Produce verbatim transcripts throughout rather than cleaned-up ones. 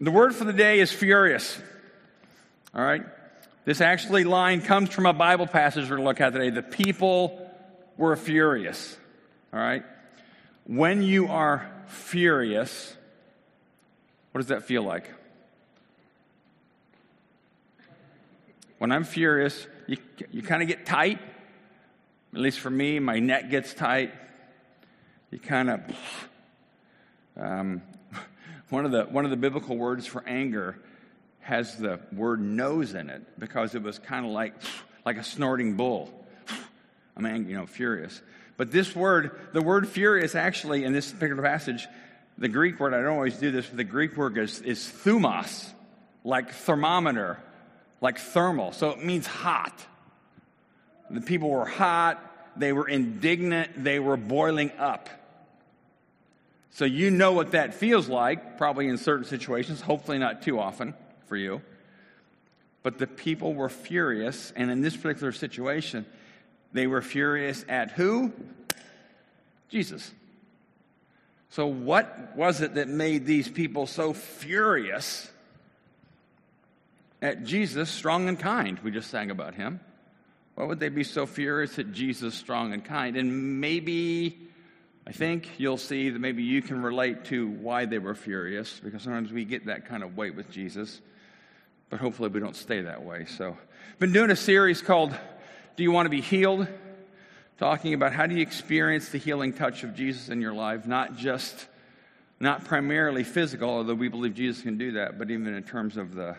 The word for the day is furious. All right? This actually line comes from a Bible passage we're going to look at today. The people were furious. All right? When you are furious, what does that feel like? When I'm furious, you, you kind of get tight. At least for me, my neck gets tight. You kind of... Um, one of the one of the biblical words for anger has the word nose in it, because it was kind of like like a snorting bull. I'm angry, you know, furious. But this word, the word furious, actually in this particular passage, the Greek word, I don't always do this, but the Greek word is, is thumos, like thermometer, like thermal. So it means hot. The people were hot. They were indignant. They were boiling up. So you know what that feels like, probably in certain situations, hopefully not too often for you. But the people were furious, and in this particular situation, they were furious at who? Jesus. So what was it that made these people so furious at Jesus, strong and kind? We just sang about him. Why would they be so furious at Jesus, strong and kind? And maybe... I think you'll see that maybe you can relate to why they were furious, because sometimes we get that kind of weight with Jesus, but hopefully we don't stay that way. So, been doing a series called Do You Want to Be Healed? Talking about how do you experience the healing touch of Jesus in your life, not just, not primarily physical, although we believe Jesus can do that, but even in terms of the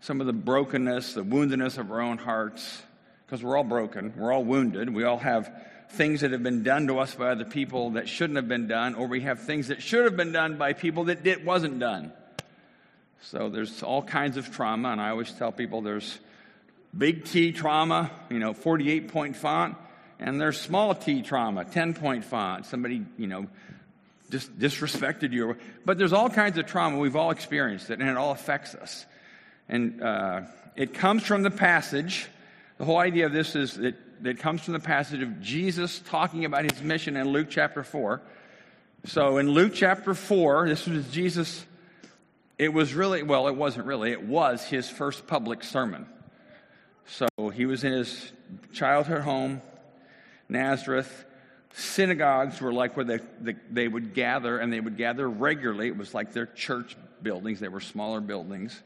some of the brokenness, the woundedness of our own hearts, because we're all broken, we're all wounded, we all have things that have been done to us by other people that shouldn't have been done, or we have things that should have been done by people that did, wasn't done. So there's all kinds of trauma, and I always tell people there's big T trauma, you know, forty-eight point font, and there's small T trauma, ten point font. Somebody, you know, just disrespected you. But there's all kinds of trauma. We've all experienced it, and it all affects us. And uh, it comes from the passage. The whole idea of this is that that comes from the passage of Jesus talking about his mission in Luke chapter four. So in Luke chapter four, this was Jesus, it was really, well, it wasn't really, it was his first public sermon. So he was in his childhood home, Nazareth. Synagogues were like where they, they, they would gather, and they would gather regularly. It was like their church buildings. They were smaller buildings.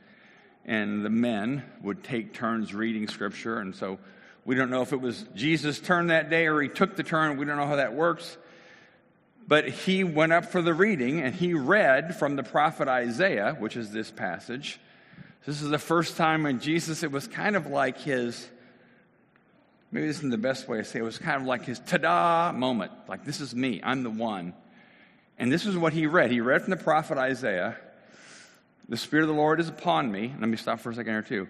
And the men would take turns reading scripture, and so... We don't know if it was Jesus' turn that day or he took the turn. We don't know how that works. But he went up for the reading, and he read from the prophet Isaiah, which is this passage. This is the first time when Jesus, it was kind of like his, maybe this isn't the best way to say it, it was kind of like his ta-da moment. Like, this is me. I'm the one. And this is what he read. He read from the prophet Isaiah, "The Spirit of the Lord is upon me." Let me stop for a second here, too.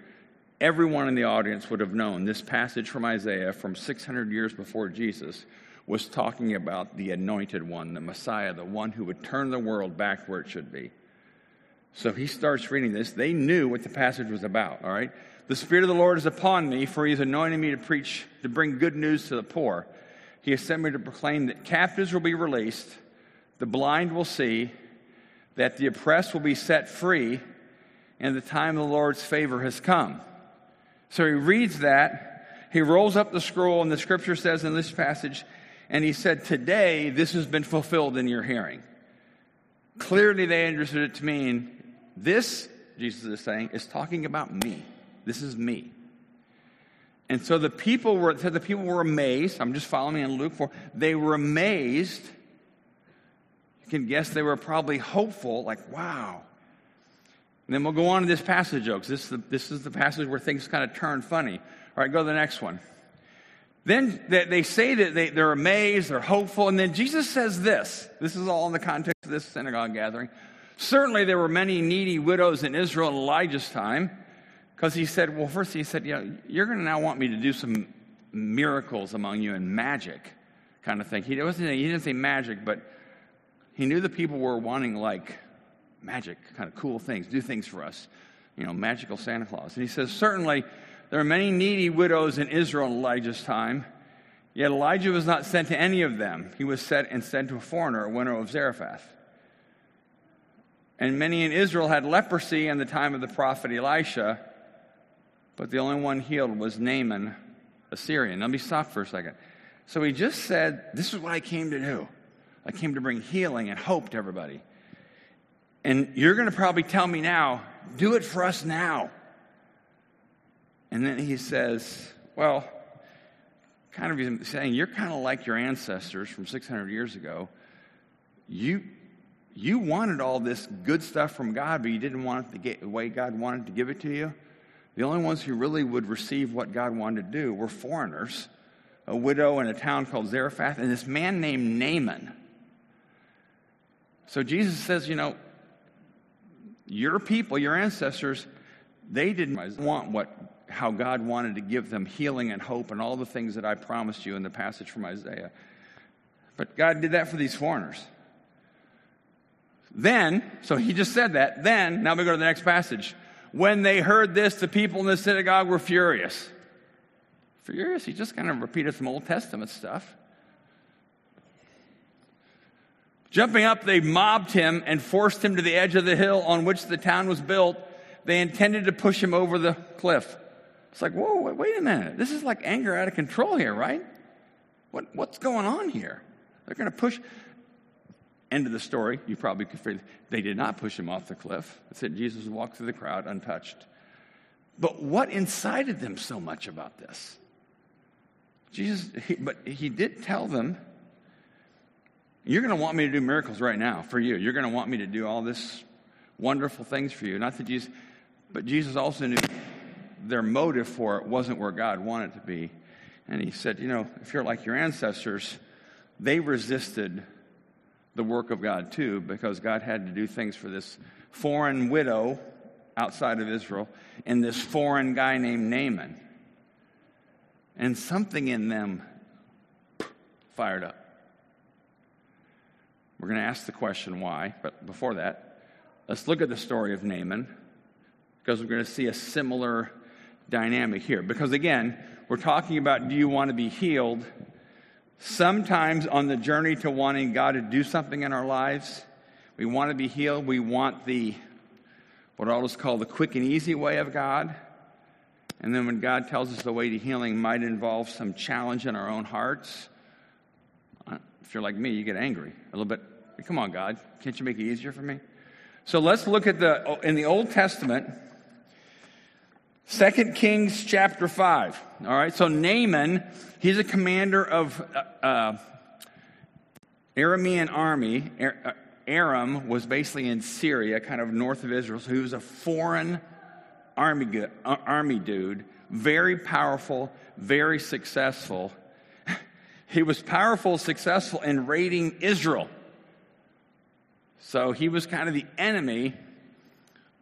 Everyone in the audience would have known this passage from Isaiah from six hundred years before Jesus was talking about the anointed one, the Messiah, the one who would turn the world back where it should be. So he starts reading this. They knew what the passage was about, all right? "The Spirit of the Lord is upon me, for he has anointed me to preach, to bring good news to the poor. He has sent me to proclaim that captives will be released, the blind will see, that the oppressed will be set free, and the time of the Lord's favor has come." So he reads that, he rolls up the scroll, and the scripture says in this passage, and he said, "Today this has been fulfilled in your hearing." Clearly they understood it to mean, this, Jesus is saying, is talking about me. This is me. And so the people were, so the people were amazed. I'm just following in Luke four. They were amazed. You can guess they were probably hopeful, like, wow. And then we'll go on to this passage, jokes. This is, the, this is the passage where things kind of turn funny. All right, go to the next one. Then they say that they, they're amazed, they're hopeful, and then Jesus says this. This is all in the context of this synagogue gathering. "Certainly there were many needy widows in Israel in Elijah's time," because he said, well, first he said, you know, you're going to now want me to do some miracles among you and magic kind of thing. He, wasn't, he didn't say magic, but he knew the people were wanting, like, magic, kind of cool things, do things for us, you know, magical Santa Claus. And he says, "Certainly there are many needy widows in Israel in Elijah's time, yet Elijah was not sent to any of them. He was sent and sent to a foreigner, a widow of Zarephath." And many in Israel had leprosy in the time of the prophet Elisha, but the only one healed was Naaman, a Syrian. Let me stop for a second. So he just said, this is what I came to do. I came to bring healing and hope to everybody. And you're going to probably tell me now, do it for us now. And then he says, well, kind of saying, you're kind of like your ancestors from six hundred years ago. You you wanted all this good stuff from God, but you didn't want it to get the way God wanted to give it to you. The only ones who really would receive what God wanted to do were foreigners, a widow in a town called Zarephath, and this man named Naaman. So Jesus says, you know, your people, your ancestors, they didn't want what how God wanted to give them healing and hope and all the things that I promised you in the passage from Isaiah. But God did that for these foreigners. Then, so he just said that, then, now we go to the next passage. When they heard this, the people in the synagogue were furious. Furious? He just kind of repeated some Old Testament stuff. Jumping up, they mobbed him and forced him to the edge of the hill on which the town was built. They intended to push him over the cliff. It's like, whoa, wait a minute. This is like anger out of control here, right? What What's going on here? They're going to push. End of the story. You probably could figure they did not push him off the cliff. It said Jesus walked through the crowd untouched. But what incited them so much about this? Jesus, he, but he did tell them, you're going to want me to do miracles right now for you. You're going to want me to do all this wonderful things for you. Not that Jesus, but Jesus also knew their motive for it wasn't where God wanted it to be. And he said, you know, if you're like your ancestors, they resisted the work of God too, because God had to do things for this foreign widow outside of Israel and this foreign guy named Naaman. And something in them fired up. We're going to ask the question why, but before that, let's look at the story of Naaman, because we're going to see a similar dynamic here. Because again, we're talking about, do you want to be healed? Sometimes on the journey to wanting God to do something in our lives, we want to be healed. We want the, what I'll just call the quick and easy way of God. And then when God tells us the way to healing might involve some challenge in our own hearts, if you're like me, you get angry a little bit. Come on, God, can't you make it easier for me? So let's look at the, in the Old Testament, Second Kings chapter five. All right, so Naaman, he's a commander of uh, Aramean army. Aram was basically in Syria, kind of north of Israel. So he was a foreign army, army dude, very powerful, very successful. He was powerful, successful in raiding Israel. So he was kind of the enemy.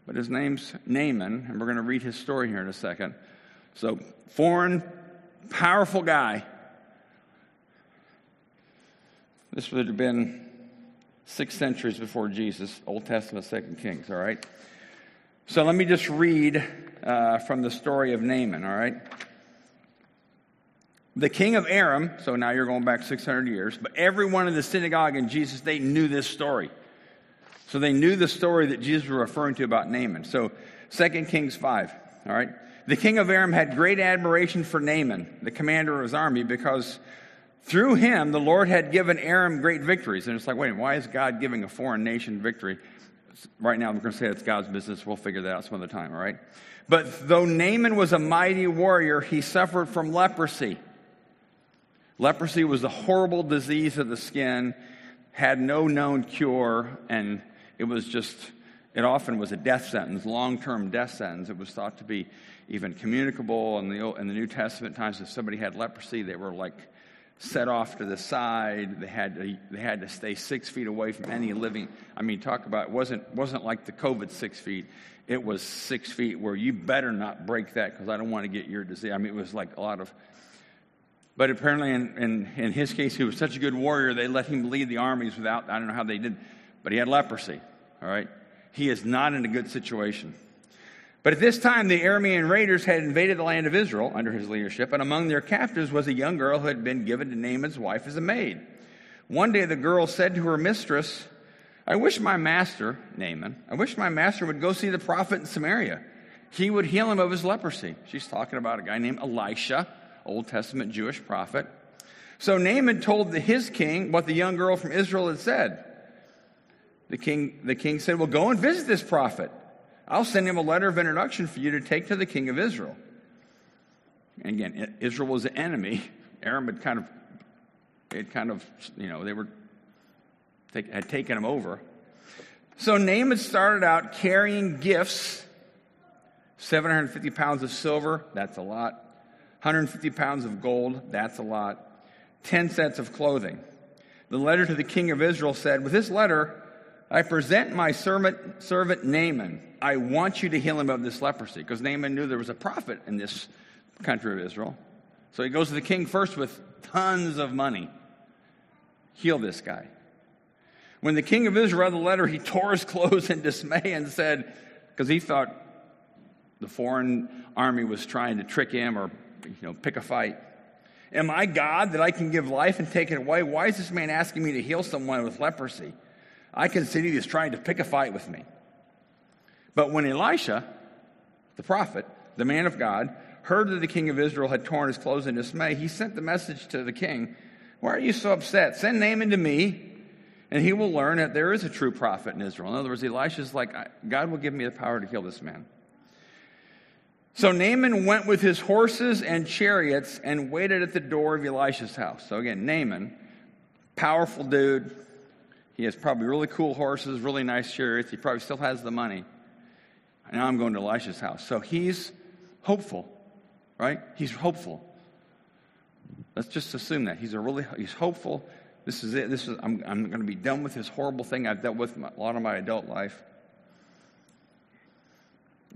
But his name's Naaman, and we're going to read his story here in a second. So, foreign, powerful guy. This would have been six centuries before Jesus, Old Testament, Second Kings, all right? So let me just read uh, from the story of Naaman, all right? The king of Aram, so now you're going back six hundred years, but everyone in the synagogue and Jesus, they knew this story. So they knew the story that Jesus was referring to about Naaman. So Second Kings five, all right? The king of Aram had great admiration for Naaman, the commander of his army, because through him the Lord had given Aram great victories. And it's like, wait, why is God giving a foreign nation victory? Right now I'm going to say it's God's business. We'll figure that out some other time, all right? But though Naaman was a mighty warrior, he suffered from leprosy. Leprosy was a horrible disease of the skin, had no known cure, and it was just, it often was a death sentence, long-term death sentence. It was thought to be even communicable in the Old, in the New Testament times. If somebody had leprosy, they were like set off to the side. They had to, they had to stay six feet away from any living. I mean, talk about, it wasn't, wasn't like the COVID six feet. It was six feet where you better not break that because I don't want to get your disease. I mean, it was like a lot of... But apparently, in, in, in his case, he was such a good warrior, they let him lead the armies without, I don't know how they did, but he had leprosy, all right? He is not in a good situation. But at this time, the Aramean raiders had invaded the land of Israel under his leadership, and among their captives was a young girl who had been given to Naaman's wife as a maid. One day, the girl said to her mistress, I wish my master, Naaman, I wish my master would go see the prophet in Samaria. He would heal him of his leprosy. She's talking about a guy named Elisha, Old Testament Jewish prophet. So Naaman told the, his king what the young girl from Israel had said. The king, the king said, well, go and visit this prophet. I'll send him a letter of introduction for you to take to the king of Israel. And again, Israel was an enemy. Aram had kind of, it kind of, you know, they were, they had taken him over. So Naaman started out carrying gifts, seven hundred fifty pounds of silver, that's a lot, one hundred fifty pounds of gold, that's a lot, ten sets of clothing. The letter to the king of Israel said, with this letter, I present my servant, servant Naaman. I want you to heal him of this leprosy. Because Naaman knew there was a prophet in this country of Israel. So he goes to the king first with tons of money. Heal this guy. When the king of Israel read the letter, he tore his clothes in dismay and said, because he thought the foreign army was trying to trick him or, you know, pick a fight. Am I God that I can give life and take it away? Why is this man asking me to heal someone with leprosy? I consider he is trying to pick a fight with me. But when Elisha, the prophet, the man of God, heard that the king of Israel had torn his clothes in dismay, he sent the message to the king, why are you so upset? Send Naaman to me, and he will learn that there is a true prophet in Israel. In other words, Elisha's like, God will give me the power to heal this man. So Naaman went with his horses and chariots and waited at the door of Elisha's house. So again, Naaman, powerful dude. He has probably really cool horses, really nice chariots. He probably still has the money. Now I'm going to Elisha's house. So he's hopeful, right? He's hopeful. Let's just assume that. He's a really he's hopeful. This is it. This is I'm I'm going to be done with this horrible thing I've dealt with my, a lot of my adult life.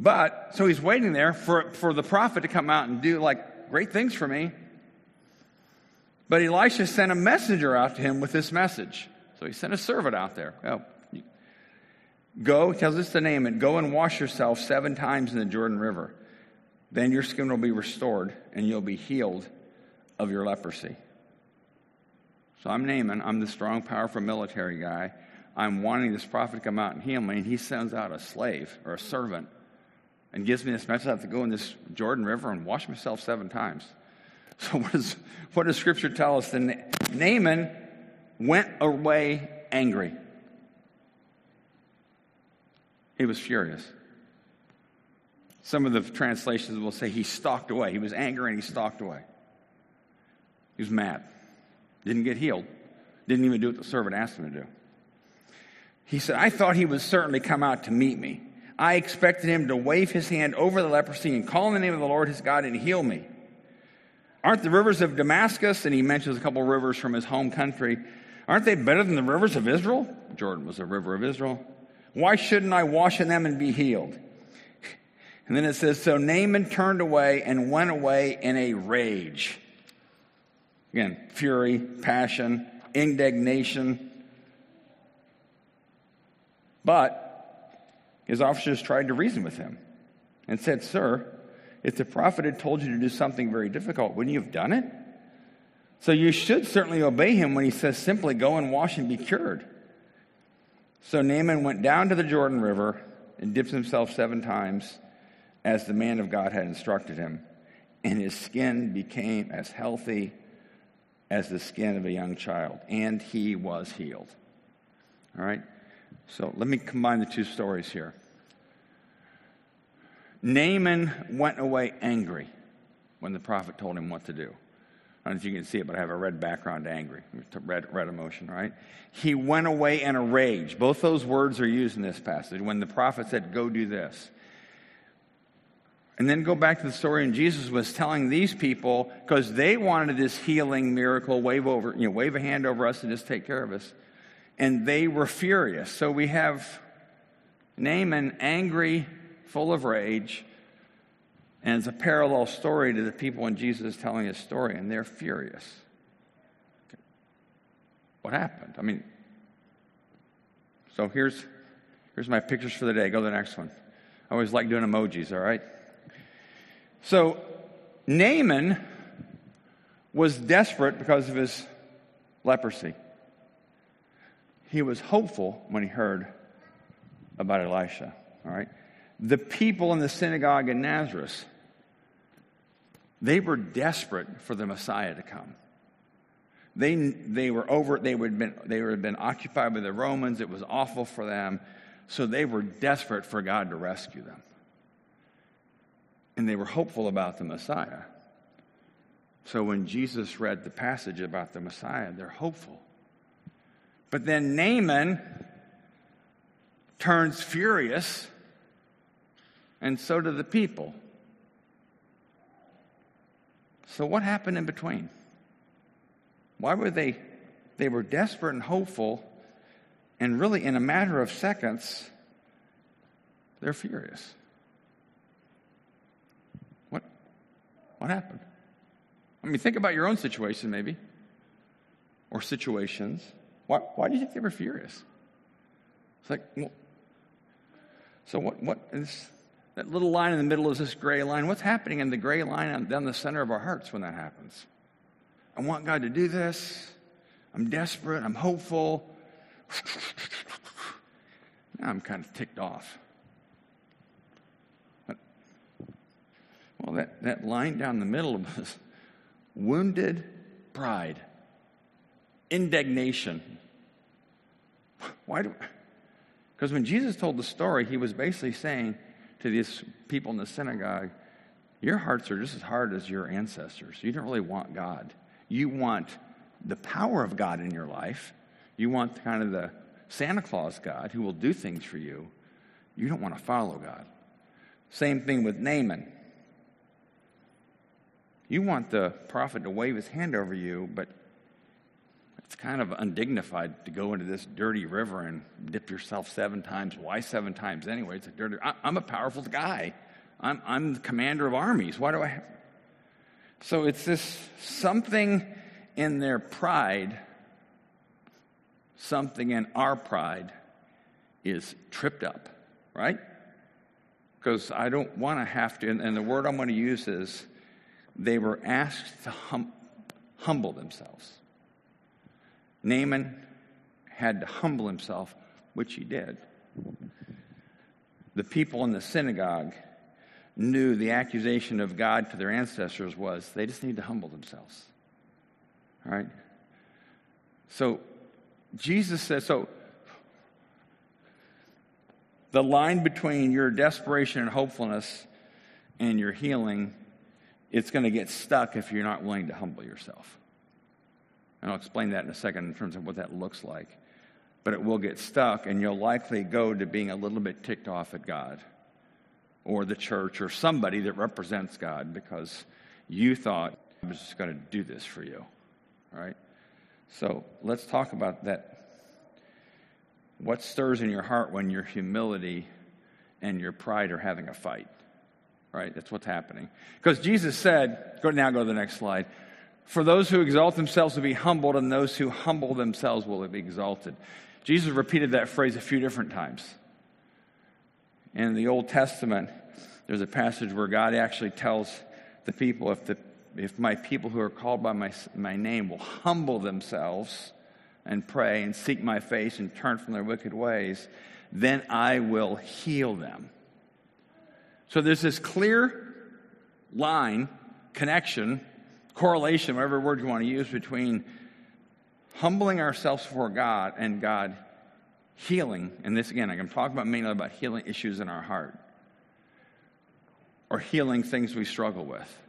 But, so he's waiting there for, for the prophet to come out and do, like, great things for me. But Elisha sent a messenger out to him with this message. So he sent a servant out there. Oh, go, tells us to name it, go and wash yourself seven times in the Jordan River. Then your skin will be restored, and you'll be healed of your leprosy. So I'm Naaman. I'm the strong, powerful military guy. I'm wanting this prophet to come out and heal me, and he sends out a slave or a servant and gives me this message. I have to go in this Jordan River and wash myself seven times. So what does, what does Scripture tell us? Then Naaman went away angry. He was furious. Some of the translations will say he stalked away. He was angry and he stalked away. He was mad. Didn't get healed. Didn't even do what the servant asked him to do. He said, I thought he would certainly come out to meet me. I expected him to wave his hand over the leprosy and call on the name of the Lord his God and heal me. Aren't the rivers of Damascus, and he mentions a couple of rivers from his home country, aren't they better than the rivers of Israel? Jordan was a river of Israel. Why shouldn't I wash in them and be healed? And then it says, so Naaman turned away and went away in a rage. Again, fury, passion, indignation. But his officers tried to reason with him and said, sir, if the prophet had told you to do something very difficult, wouldn't you have done it? So you should certainly obey him when he says simply go and wash and be cured. So Naaman went down to the Jordan River and dipped himself seven times as the man of God had instructed him. And his skin became as healthy as the skin of a young child. And he was healed. All right. So let me combine the two stories here. Naaman went away angry when the prophet told him what to do. I don't know if you can see it, but I have a red background to angry, red, red emotion, right? He went away in a rage. Both those words are used in this passage. When the prophet said, go do this. And then go back to the story when Jesus was telling these people, because they wanted this healing miracle, wave over, you know, wave a hand over us and just take care of us. And they were furious. So we have Naaman angry, full of rage, and it's a parallel story to the people when Jesus is telling his story, and they're furious. Okay. What happened? I mean, so here's here's my pictures for the day. Go to the next one. I always like doing emojis, all right? So Naaman was desperate because of his leprosy. he was hopeful when he heard about Elisha. All right. The people in the synagogue in Nazareth, they were desperate for the Messiah to come. They they were over. They would been they would have been occupied by the Romans. It was awful for them, so they were desperate for God to rescue them, and they were hopeful about the Messiah. So when Jesus read the passage about the Messiah, they're hopeful. But then Naaman turns furious, and so do the people. So what happened in between? Why were they, they were desperate and hopeful, and really in a matter of seconds, they're furious. What, what happened? I mean, think about your own situation maybe, or situations. Why, why do you think they were furious? It's like, well, so what? What is that little line in the middle is this gray line. What's happening in the gray line down the center of our hearts when that happens? I want God to do this. I'm desperate. I'm hopeful. Now I'm kind of ticked off. But, well, that, that line down the middle was wounded pride, indignation. Why do? Because when Jesus told the story, he was basically saying to these people in the synagogue, your hearts are just as hard as your ancestors. You don't really want God. You want the power of God in your life. You want kind of the Santa Claus God who will do things for you. You don't want to follow God. Same thing with Naaman. You want the prophet to wave his hand over you, but it's kind of undignified to go into this dirty river and dip yourself seven times. Why seven times anyway? It's a dirty. I, I'm a powerful guy. I'm, I'm the commander of armies. Why do I have? So it's this something in their pride, something in our pride is tripped up, right? Because I don't want to have to, and, and the word I'm going to use is they were asked to hum, humble themselves. Naaman had to humble himself, which he did. The people in the synagogue knew the accusation of God to their ancestors was they just need to humble themselves. All right? So Jesus says, so the line between your desperation and hopefulness and your healing, it's going to get stuck if you're not willing to humble yourself. And I'll explain that in a second in terms of what that looks like. But it will get stuck, and you'll likely go to being a little bit ticked off at God or the church or somebody that represents God because you thought, I was just going to do this for you. All right? So let's talk about that. What stirs in your heart when your humility and your pride are having a fight? All right? That's what's happening. Because Jesus said, go now go to the next slide. For those who exalt themselves will be humbled, and those who humble themselves will be exalted. Jesus repeated that phrase a few different times. In the Old Testament, there's a passage where God actually tells the people, if the if my people who are called by my my name will humble themselves and pray and seek my face and turn from their wicked ways, then I will heal them. So there's this clear line, connection, correlation, whatever word you want to use, between humbling ourselves before God and God healing. And this, again, I'm talking about mainly about healing issues in our heart or healing things we struggle with.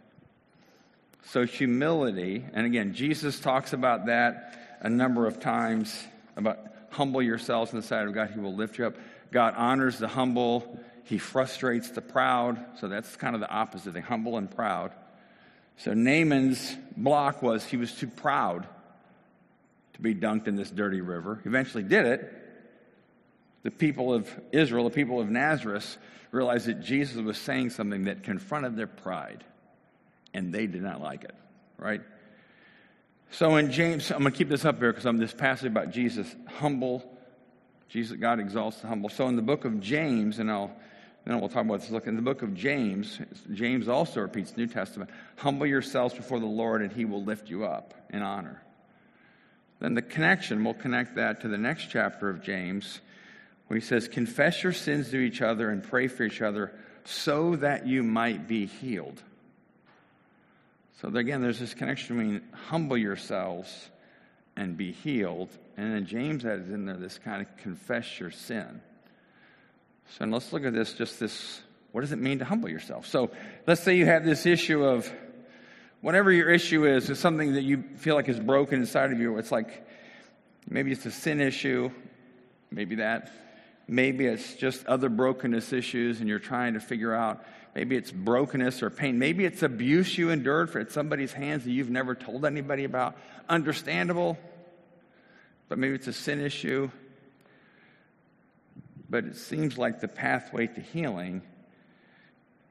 So humility, and again, Jesus talks about that a number of times, about humble yourselves in the sight of God. He will lift you up. God honors the humble. He frustrates the proud. So that's kind of the opposite thing, humble and proud. So Naaman's block was he was too proud to be dunked in this dirty river. He eventually did it. The people of Israel, the people of Nazareth, realized that Jesus was saying something that confronted their pride, and they did not like it, right? So in James, I'm going to keep this up here because I'm this passage about Jesus, humble, Jesus, God exalts the humble. So in the book of James, and I'll Then we'll talk about this. Look, in the book of James, James also repeats New Testament, humble yourselves before the Lord and he will lift you up in honor. Then the connection, we'll connect that to the next chapter of James, where he says, confess your sins to each other and pray for each other so that you might be healed. So again, there's this connection between humble yourselves and be healed. And then James adds in there this kind of confess your sin. So let's look at this, just this, what does it mean to humble yourself? So let's say you have this issue of, whatever your issue is, it's something that you feel like is broken inside of you. It's like, maybe it's a sin issue, maybe that. Maybe it's just other brokenness issues and you're trying to figure out. Maybe it's brokenness or pain. Maybe it's abuse you endured at somebody's hands that you've never told anybody about. Understandable, but maybe it's a sin issue. But it seems like the pathway to healing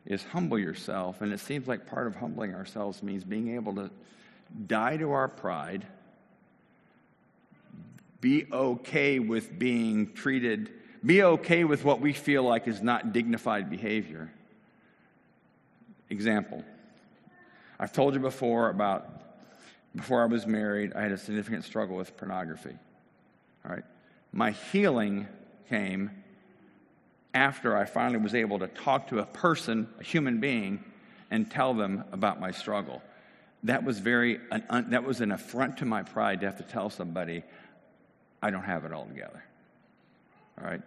is humble yourself. And it seems like part of humbling ourselves means being able to die to our pride, be okay with being treated, be okay with what we feel like is not dignified behavior. Example, I've told you before about, before I was married, I had a significant struggle with pornography. All right, my healing came after I finally was able to talk to a person, a human being, and tell them about my struggle. That was very an un, that was an affront to my pride to have to tell somebody I don't have it all together. All right?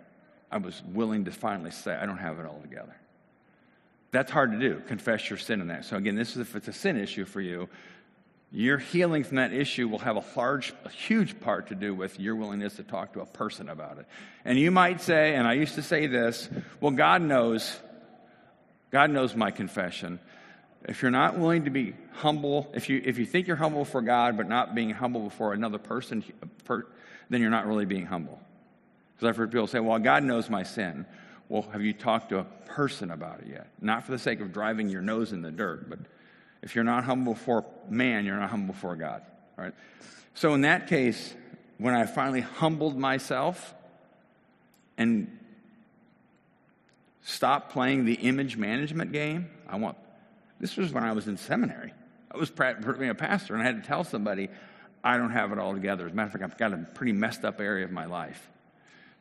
I was willing to finally say I don't have it all together. That's hard to do, confess your sin in that. So again, this is if it's a sin issue for you, your healing from that issue will have a large, a huge part to do with your willingness to talk to a person about it. And you might say, and I used to say this, well, God knows, God knows my confession. If you're not willing to be humble, if you if you think you're humble for God but not being humble before another person, per, then you're not really being humble. Because I've heard people say, well, God knows my sin. Well, have you talked to a person about it yet? Not for the sake of driving your nose in the dirt, but if you're not humble for man, you're not humble for God. All right? So in that case, when I finally humbled myself and stopped playing the image management game, I want. This was when I was in seminary. I was being a pastor, and I had to tell somebody, I don't have it all together. As a matter of fact, I've got a pretty messed up area of my life.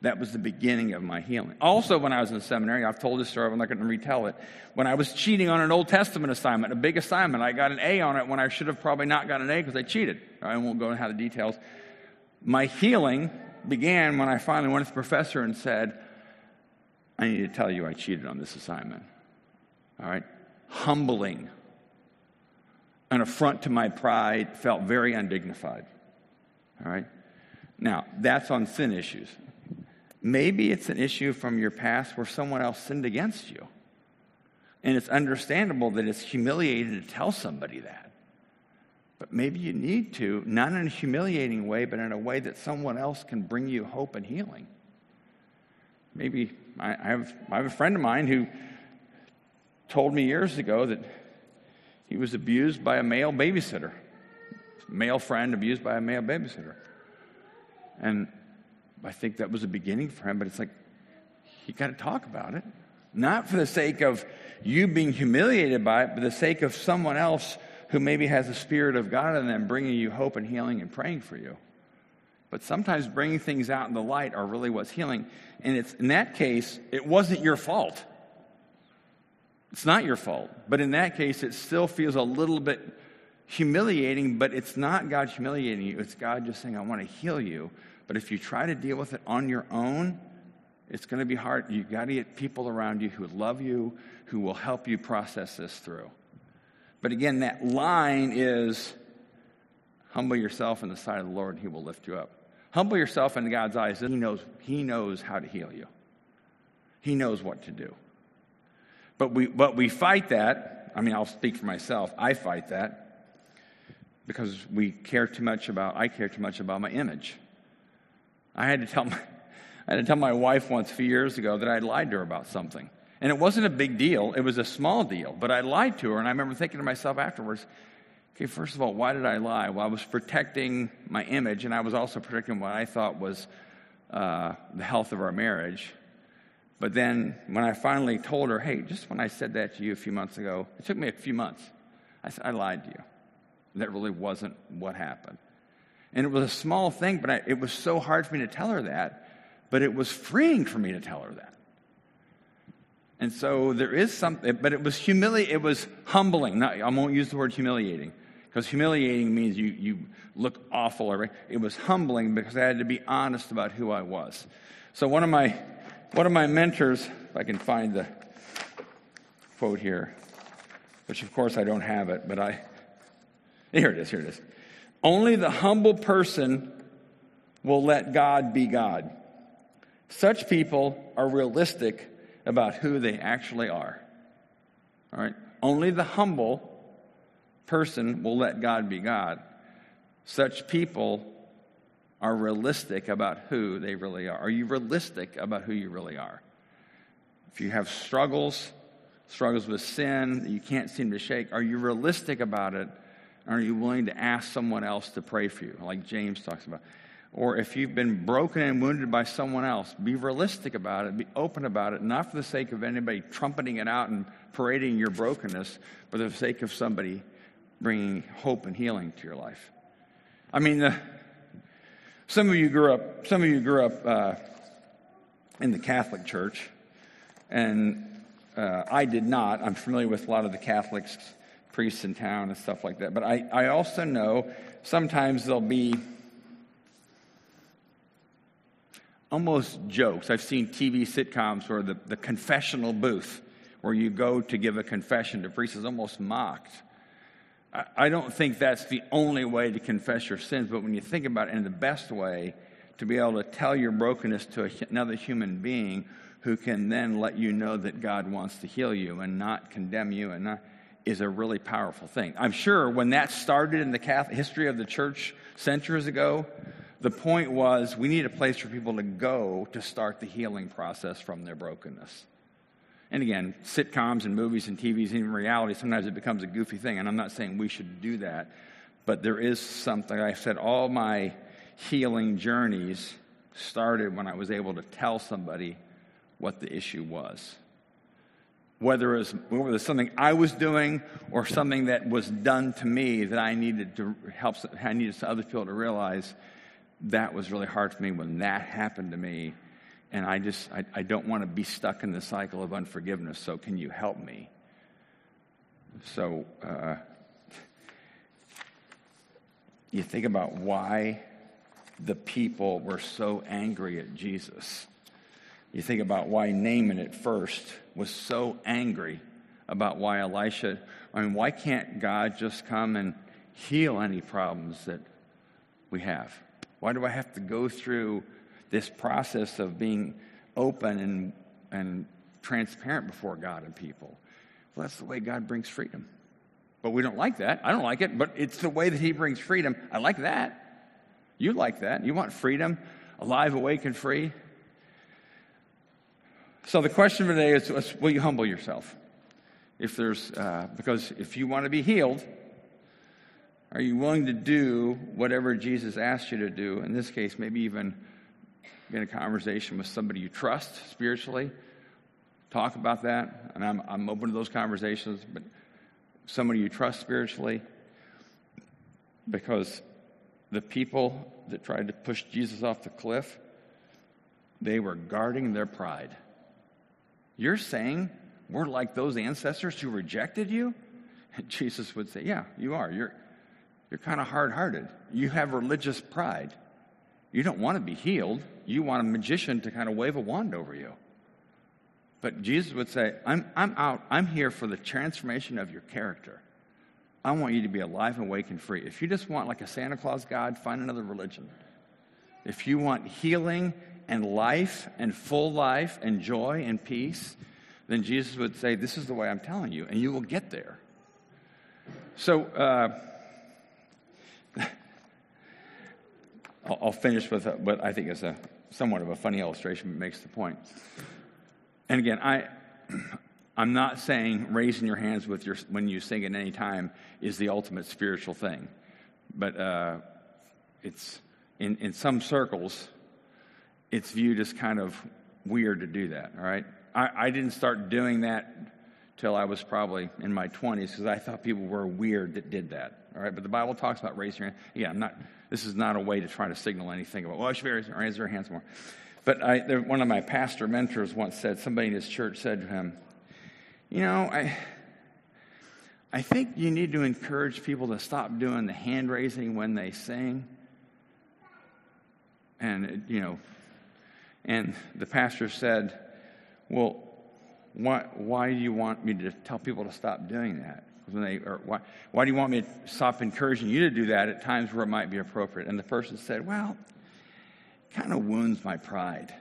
That was the beginning of my healing. Also, when I was in seminary, I've told this story, I'm not going to retell it. When I was cheating on an Old Testament assignment, a big assignment, I got an A on it when I should have probably not got an A because I cheated. I won't go into the details. My healing began when I finally went to the professor and said, I need to tell you I cheated on this assignment. All right? Humbling. An affront to my pride, felt very undignified. All right? Now, that's on sin issues. Maybe it's an issue from your past where someone else sinned against you. And it's understandable that it's humiliating to tell somebody that. But maybe you need to, not in a humiliating way, but in a way that someone else can bring you hope and healing. Maybe I, I have I have a friend of mine who told me years ago that he was abused by a male babysitter. Male friend abused by a male babysitter. And I think that was a beginning for him, but it's like, you got to talk about it. Not for the sake of you being humiliated by it, but the sake of someone else who maybe has the Spirit of God in them bringing you hope and healing and praying for you. But sometimes bringing things out in the light are really what's healing. And it's in that case, it wasn't your fault. It's not your fault. But in that case, it still feels a little bit humiliating, but it's not God humiliating you. It's God just saying, I want to heal you. But if you try to deal with it on your own, it's going to be hard. You've got to get people around you who love you, who will help you process this through. But again, that line is humble yourself in the sight of the Lord, and he will lift you up. Humble yourself in God's eyes. He knows, he knows how to heal you. He knows what to do. But we, but we fight that. I mean, I'll speak for myself. I fight that because we care too much about, I care too much about my image. I had to tell my, I had to tell my wife once a few years ago that I had lied to her about something. And it wasn't a big deal. It was a small deal. But I lied to her. And I remember thinking to myself afterwards, okay, first of all, why did I lie? Well, I was protecting my image. And I was also protecting what I thought was uh, the health of our marriage. But then when I finally told her, hey, just when I said that to you a few months ago, it took me a few months. I said, I lied to you. That really wasn't what happened. And it was a small thing, but I, it was so hard for me to tell her that. But it was freeing for me to tell her that. And so there is something, but it was humili- it was humbling. Now, I won't use the word humiliating, because humiliating means you, you look awful. Or, it was humbling because I had to be honest about who I was. So one of my one of my mentors, if I can find the quote here, which of course I don't have it, but I, here it is, here it is. Only the humble person will let God be God. Such people are realistic about who they actually are. All right? Only the humble person will let God be God. Such people are realistic about who they really are. Are you realistic about who you really are? If you have struggles, struggles with sin that you can't seem to shake, are you realistic about it? Or are you willing to ask someone else to pray for you, like James talks about? Or if you've been broken and wounded by someone else, be realistic about it, be open about it, not for the sake of anybody trumpeting it out and parading your brokenness, but for the sake of somebody bringing hope and healing to your life. I mean, the, some of you grew up, some of you grew up uh, in the Catholic Church, and uh, I did not. I'm familiar with a lot of the Catholics, priests in town and stuff like that. But I, I also know sometimes there'll be almost jokes. I've seen T V sitcoms where the, the confessional booth, where you go to give a confession to priests, is almost mocked. I, I don't think that's the only way to confess your sins, but when you think about it, in the best way to be able to tell your brokenness to a, another human being who can then let you know that God wants to heal you and not condemn you and not, is a really powerful thing. I'm sure when that started in the Catholic history of the church centuries ago, the point was, we need a place for people to go to start the healing process from their brokenness. And again, sitcoms and movies and T Vs and even reality, sometimes it becomes a goofy thing. And I'm not saying we should do that. But there is something. I said all my healing journeys started when I was able to tell somebody what the issue was. Whether it was, whether it was something I was doing or something that was done to me that I needed to help, I needed some other people to realize that was really hard for me when that happened to me. And I just, I, I don't want to be stuck in the cycle of unforgiveness, so can you help me? So, uh, you think about why the people were so angry at Jesus. You think about why Naaman at first was so angry about why Elisha, I mean, why can't God just come and heal any problems that we have? Why do I have to go through this process of being open and and transparent before God and people? Well, that's the way God brings freedom. But we don't like that. I don't like it, but it's the way that he brings freedom. I like that. You like that. You want freedom, alive, awake, and free. So the question for today is, will you humble yourself? If there's, uh, because if you want to be healed, are you willing to do whatever Jesus asked you to do? In this case, maybe even get a conversation with somebody you trust spiritually. Talk about that. And I'm, I'm open to those conversations, but somebody you trust spiritually. Because the people that tried to push Jesus off the cliff, they were guarding their pride. You're saying we're like those ancestors who rejected you? And Jesus would say, yeah, you are. You're you're kind of hard-hearted. You have religious pride. You don't want to be healed. You want a magician to kind of wave a wand over you. But Jesus would say, I'm I'm out. I'm here for the transformation of your character. I want you to be alive, awake, and free. If you just want like a Santa Claus God, find another religion. If you want healing and life and full life and joy and peace, then Jesus would say, this is the way I'm telling you, and you will get there. So uh, I'll, I'll finish with what I think is a somewhat of a funny illustration, but makes the point. And again, I, I'm not saying raising your hands with your when you sing at any time is the ultimate spiritual thing. But uh, it's in, in some circles, it's viewed as kind of weird to do that, all right? I, I didn't start doing that till I was probably in my twenties because I thought people were weird that did that. All right, but the Bible talks about raising your hand. Yeah, I'm not, this is not a way to try to signal anything about, well, I should raise their hands more. But I, there, one of my pastor mentors once said, somebody in his church said to him, you know, I, I think you need to encourage people to stop doing the hand raising when they sing. And, you know, and the pastor said, well, why, why do you want me to tell people to stop doing that? When they, or why, why do you want me to stop encouraging you to do that at times where it might be appropriate? And the person said, well, it kind of wounds my pride.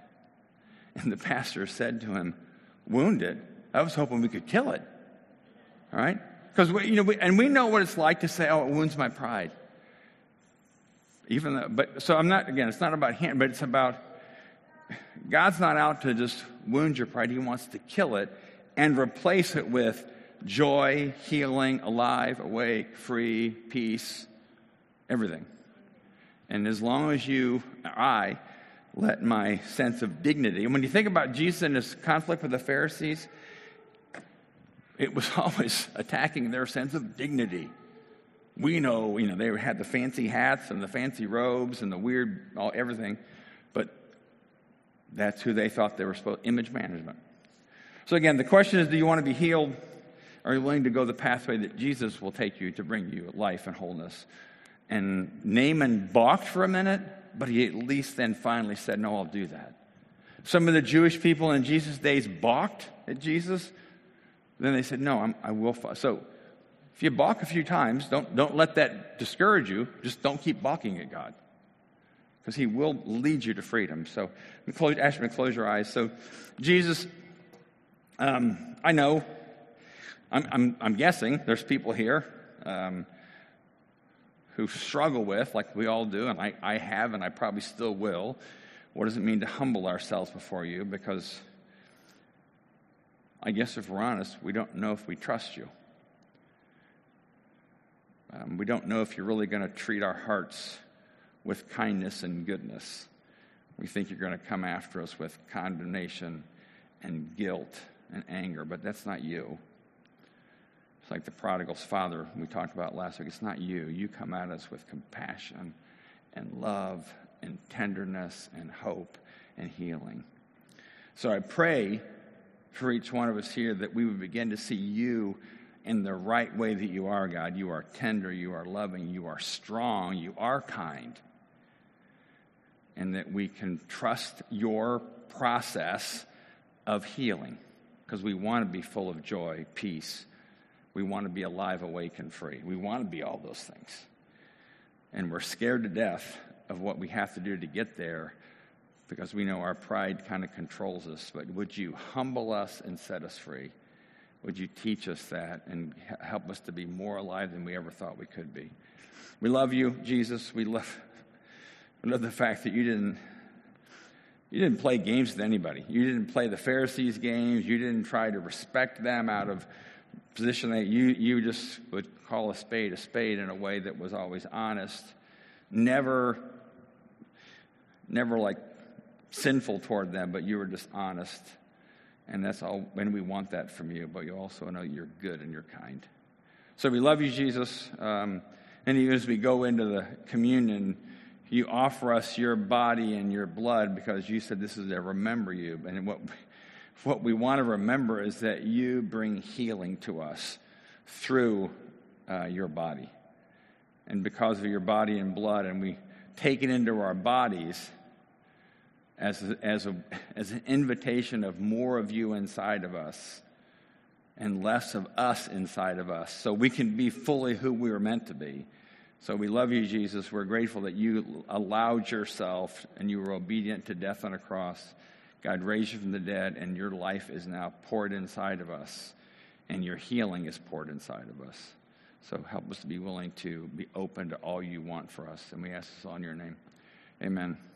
And the pastor said to him, wound it? I was hoping we could kill it. All right? Because, you know, we, and we know what it's like to say, oh, it wounds my pride. Even though, but, so I'm not, again, it's not about hand, but it's about God's not out to just wound your pride. He wants to kill it and replace it with joy, healing, alive, awake, free, peace, everything. And as long as you, I, let my sense of dignity. And when you think about Jesus and his conflict with the Pharisees, it was always attacking their sense of dignity. We know, you know, they had the fancy hats and the fancy robes and the weird, all everything. But that's who they thought they were supposed to, image management. So again, the question is, do you want to be healed? Are you willing to go the pathway that Jesus will take you to bring you life and wholeness? And Naaman balked for a minute, but he at least then finally said, no, I'll do that. Some of the Jewish people in Jesus' days balked at Jesus. Then they said, no, I'm, I will. Follow. So if you balk a few times, don't, don't let that discourage you. Just don't keep balking at God because he will lead you to freedom. So Ashley, close your eyes. So Jesus, um, I know. I'm, I'm, I'm guessing there's people here um, who struggle with, like we all do, and I, I have, and I probably still will, what does it mean to humble ourselves before you? Because I guess if we're honest, we don't know if we trust you. Um, we don't know if you're really going to treat our hearts with kindness and goodness. We think you're going to come after us with condemnation and guilt and anger, but that's not you. Like the prodigal's father we talked about last week. It's not you. You come at us with compassion and love and tenderness and hope and healing. So I pray for each one of us here that we would begin to see you in the right way that you are, God. You are tender. You are loving. You are strong. You are kind. And that we can trust your process of healing because we want to be full of joy, peace. We want to be alive, awake, and free. We want to be all those things. And we're scared to death of what we have to do to get there because we know our pride kind of controls us. But would you humble us and set us free? Would you teach us that and help us to be more alive than we ever thought we could be? We love you, Jesus. We love, we love the fact that you didn't you didn't play games with anybody. You didn't play the Pharisees' games. You didn't try to respect them out of position that you, you just would call a spade a spade in a way that was always honest, never never like sinful toward them, but you were just honest. And that's all, and we want that from you, but you also know you're good and you're kind. So we love you, Jesus. Um, and even as we go into the communion, you offer us your body and your blood because you said this is to remember you. And what What we want to remember is that you bring healing to us through uh, your body. And because of your body and blood, and we take it into our bodies as, as, a, as an invitation of more of you inside of us and less of us inside of us, so we can be fully who we were meant to be. So we love you, Jesus. We're grateful that you allowed yourself and you were obedient to death on a cross. God raised you from the dead, and your life is now poured inside of us, and your healing is poured inside of us. So help us to be willing to be open to all you want for us, and we ask this all in your name. Amen.